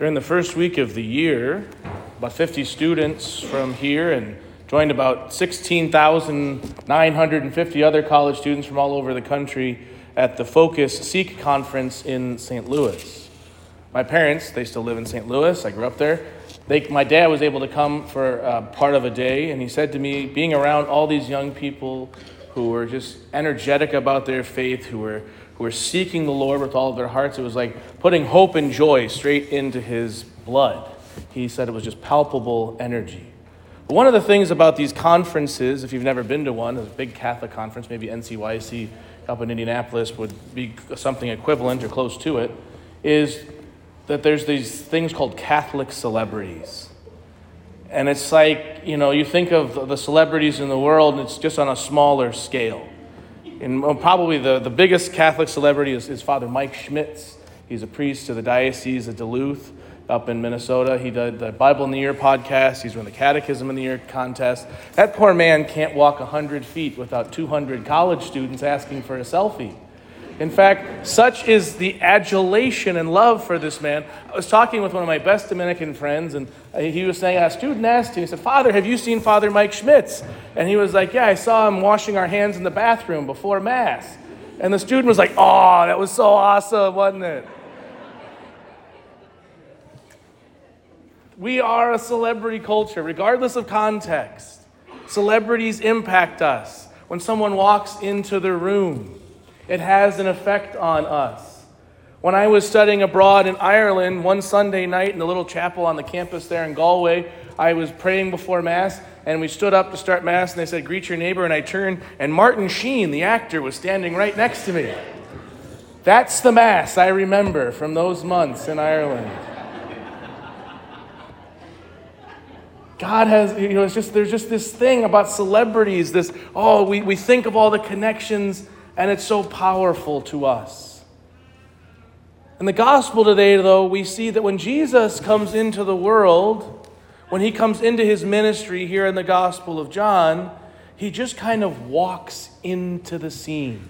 During the first week of the year, about 50 students from here and joined about 16,950 other college students from all over the country at the Focus SEEK Conference in St. Louis. My parents, they still live in St. Louis. I grew up there. My dad was able to come for part of a day, and he said to me, being around all these young people who were just energetic about their faith, who were seeking the Lord with all of their hearts, it was like putting hope and joy straight into his blood. He said it was just palpable energy. But one of the things about these conferences, if you've never been to one, a big Catholic conference, maybe NCYC up in Indianapolis would be something equivalent or close to it, is that there's these things called Catholic celebrities. And it's like, you think of the celebrities in the world, and it's just on a smaller scale. And probably the biggest Catholic celebrity is Father Mike Schmitz. He's a priest of the Diocese of Duluth up in Minnesota. He did the Bible in the Year podcast. He's won the Catechism in the Year contest. That poor man can't walk 100 feet without 200 college students asking for a selfie. In fact, such is the adulation and love for this man. I was talking with one of my best Dominican friends, and he was saying, a student asked him, he said, "Father, have you seen Father Mike Schmitz?" And he was like, "Yeah, I saw him washing our hands in the bathroom before Mass." And the student was like, "Oh, that was so awesome, wasn't it?" We are a celebrity culture, regardless of context. Celebrities impact us. When someone walks into the room, it has an effect on us. When I was studying abroad in Ireland one Sunday night in the little chapel on the campus there in Galway, I was praying before Mass, and we stood up to start Mass, and they said, "Greet your neighbor," and I turned, and Martin Sheen, the actor, was standing right next to me. That's the Mass I remember from those months in Ireland. God has, it's just, there's just this thing about celebrities, this, we think of all the connections, and it's so powerful to us. In the gospel today, though, we see that when Jesus comes into the world, when he comes into his ministry here in the Gospel of John, he just kind of walks into the scene.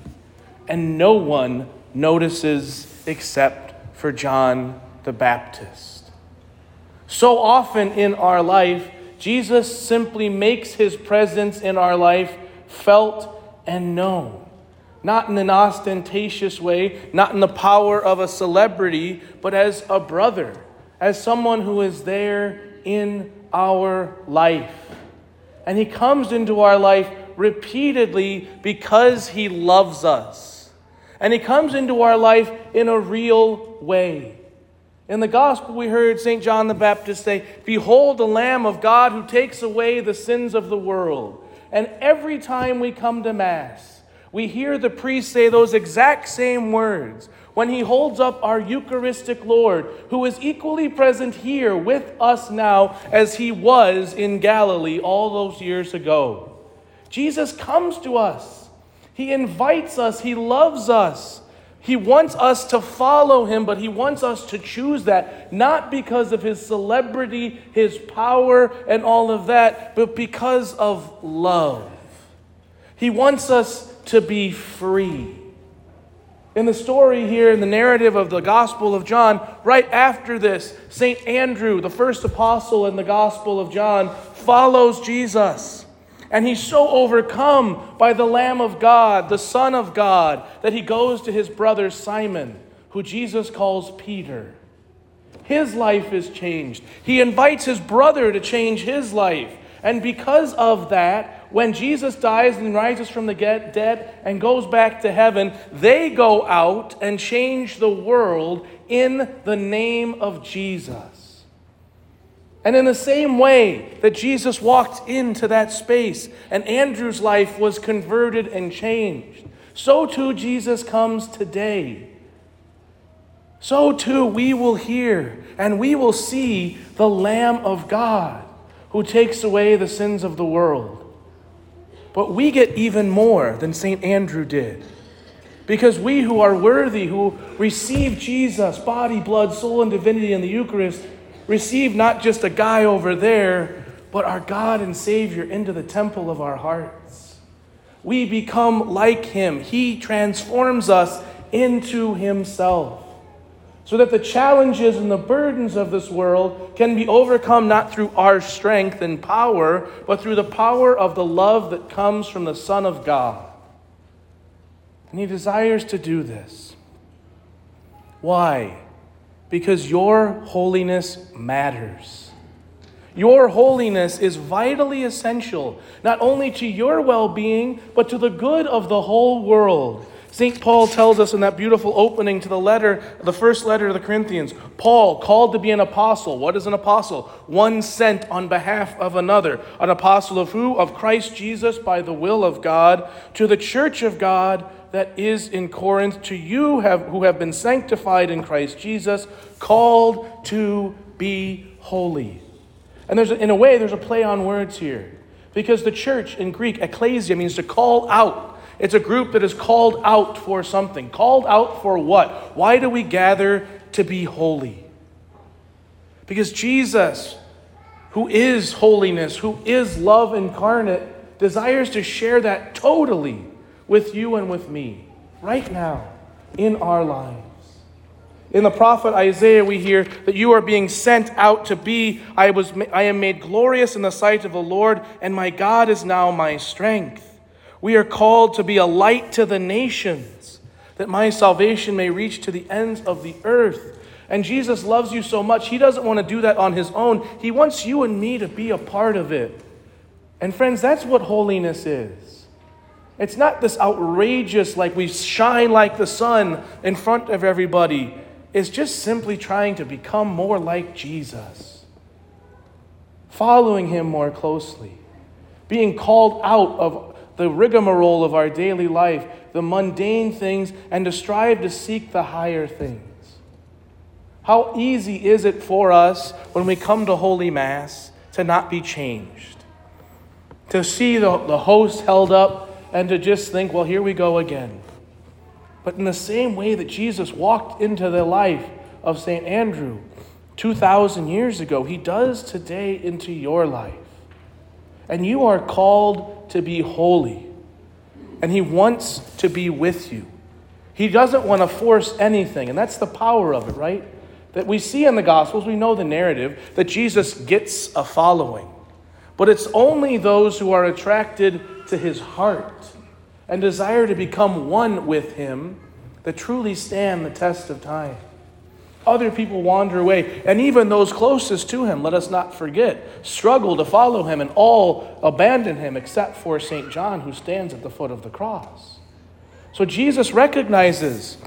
And no one notices except for John the Baptist. So often in our life, Jesus simply makes his presence in our life felt and known. Not in an ostentatious way, not in the power of a celebrity, but as a brother, as someone who is there in our life. And he comes into our life repeatedly because he loves us. And he comes into our life in a real way. In the gospel, we heard Saint John the Baptist say, "Behold the Lamb of God who takes away the sins of the world." And every time we come to Mass, we hear the priest say those exact same words when he holds up our Eucharistic Lord, who is equally present here with us now as he was in Galilee all those years ago. Jesus comes to us. He invites us. He loves us. He wants us to follow him, but he wants us to choose that, not because of his celebrity, his power, and all of that, but because of love. He wants us to be free. In the story here, in the narrative of the Gospel of John, right after this, Saint Andrew, the first apostle in the Gospel of John, follows Jesus. And he's so overcome by the Lamb of God, the Son of God, that he goes to his brother Simon, who Jesus calls Peter. His life is changed. He invites his brother to change his life. And because of that, when Jesus dies and rises from the dead and goes back to heaven, they go out and change the world in the name of Jesus. And in the same way that Jesus walked into that space and Andrew's life was converted and changed, so too Jesus comes today. So too we will hear and we will see the Lamb of God who takes away the sins of the world. But we get even more than St. Andrew did. Because we who are worthy, who receive Jesus, body, blood, soul, and divinity in the Eucharist, receive not just a guy over there, but our God and Savior into the temple of our hearts. We become like him. He transforms us into himself. so that the challenges and the burdens of this world can be overcome not through our strength and power, but through the power of the love that comes from the Son of God. And he desires to do this. Why? Because your holiness matters. Your holiness is vitally essential, not only to your well-being, but to the good of the whole world. St. Paul tells us in that beautiful opening to the letter, the first letter to the Corinthians, Paul, called to be an apostle. What is an apostle? One sent on behalf of another. An apostle of who? Of Christ Jesus by the will of God, to the church of God that is in Corinth, to you who have been sanctified in Christ Jesus, called to be holy. And there's a play on words here, because the church in Greek, ekklesia, means to call out. It's a group that is called out for something. Called out for what? Why do we gather to be holy? Because Jesus, who is holiness, who is love incarnate, desires to share that totally with you and with me, right now, in our lives. In the prophet Isaiah, we hear that you are being sent out to be, I am made glorious in the sight of the Lord, and my God is now my strength. We are called to be a light to the nations, that my salvation may reach to the ends of the earth. And Jesus loves you so much, he doesn't want to do that on his own. He wants you and me to be a part of it. And friends, that's what holiness is. It's not this outrageous, like we shine like the sun in front of everybody. It's just simply trying to become more like Jesus, following him more closely, being called out of the rigmarole of our daily life, the mundane things, and to strive to seek the higher things. How easy is it for us when we come to Holy Mass to not be changed, to see the host held up and to just think, well, here we go again. But in the same way that Jesus walked into the life of Saint Andrew 2,000 years ago, he does today into your life. And you are called to be holy. And he wants to be with you. He doesn't want to force anything. And that's the power of it, right? That we see in the Gospels, we know the narrative, that Jesus gets a following. But it's only those who are attracted to his heart and desire to become one with him that truly stand the test of time. Other people wander away, and even those closest to him, let us not forget, struggle to follow him, and all abandon him except for St. John, who stands at the foot of the cross. So Jesus recognizes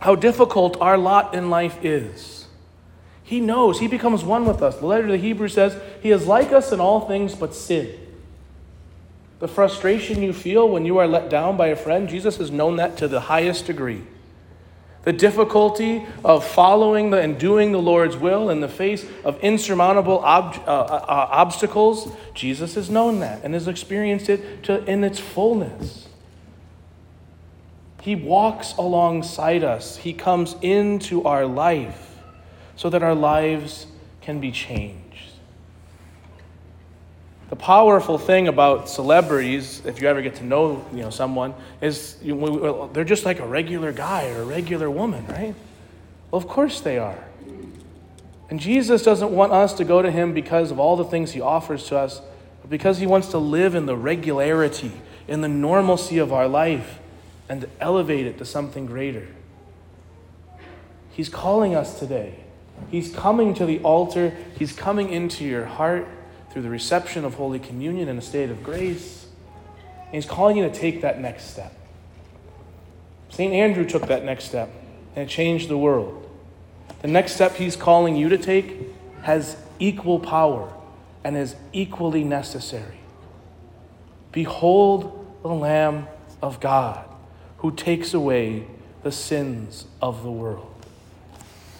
how difficult our lot in life is. He knows. He becomes one with us. The letter to the Hebrews says, he is like us in all things but sin. The frustration you feel when you are let down by a friend, Jesus has known that to the highest degree. The difficulty of following and doing the Lord's will in the face of insurmountable obstacles, Jesus has known that and has experienced it in its fullness. He walks alongside us. He comes into our life so that our lives can be changed. The powerful thing about celebrities, if you ever get to know, someone, is they're just like a regular guy or a regular woman, right? Well, of course they are. And Jesus doesn't want us to go to him because of all the things he offers to us, but because he wants to live in the regularity, in the normalcy of our life, and to elevate it to something greater. He's calling us today. He's coming to the altar. He's coming into your heart through the reception of Holy Communion in a state of grace. And he's calling you to take that next step. St. Andrew took that next step, and it changed the world. The next step he's calling you to take has equal power and is equally necessary. Behold the Lamb of God, who takes away the sins of the world.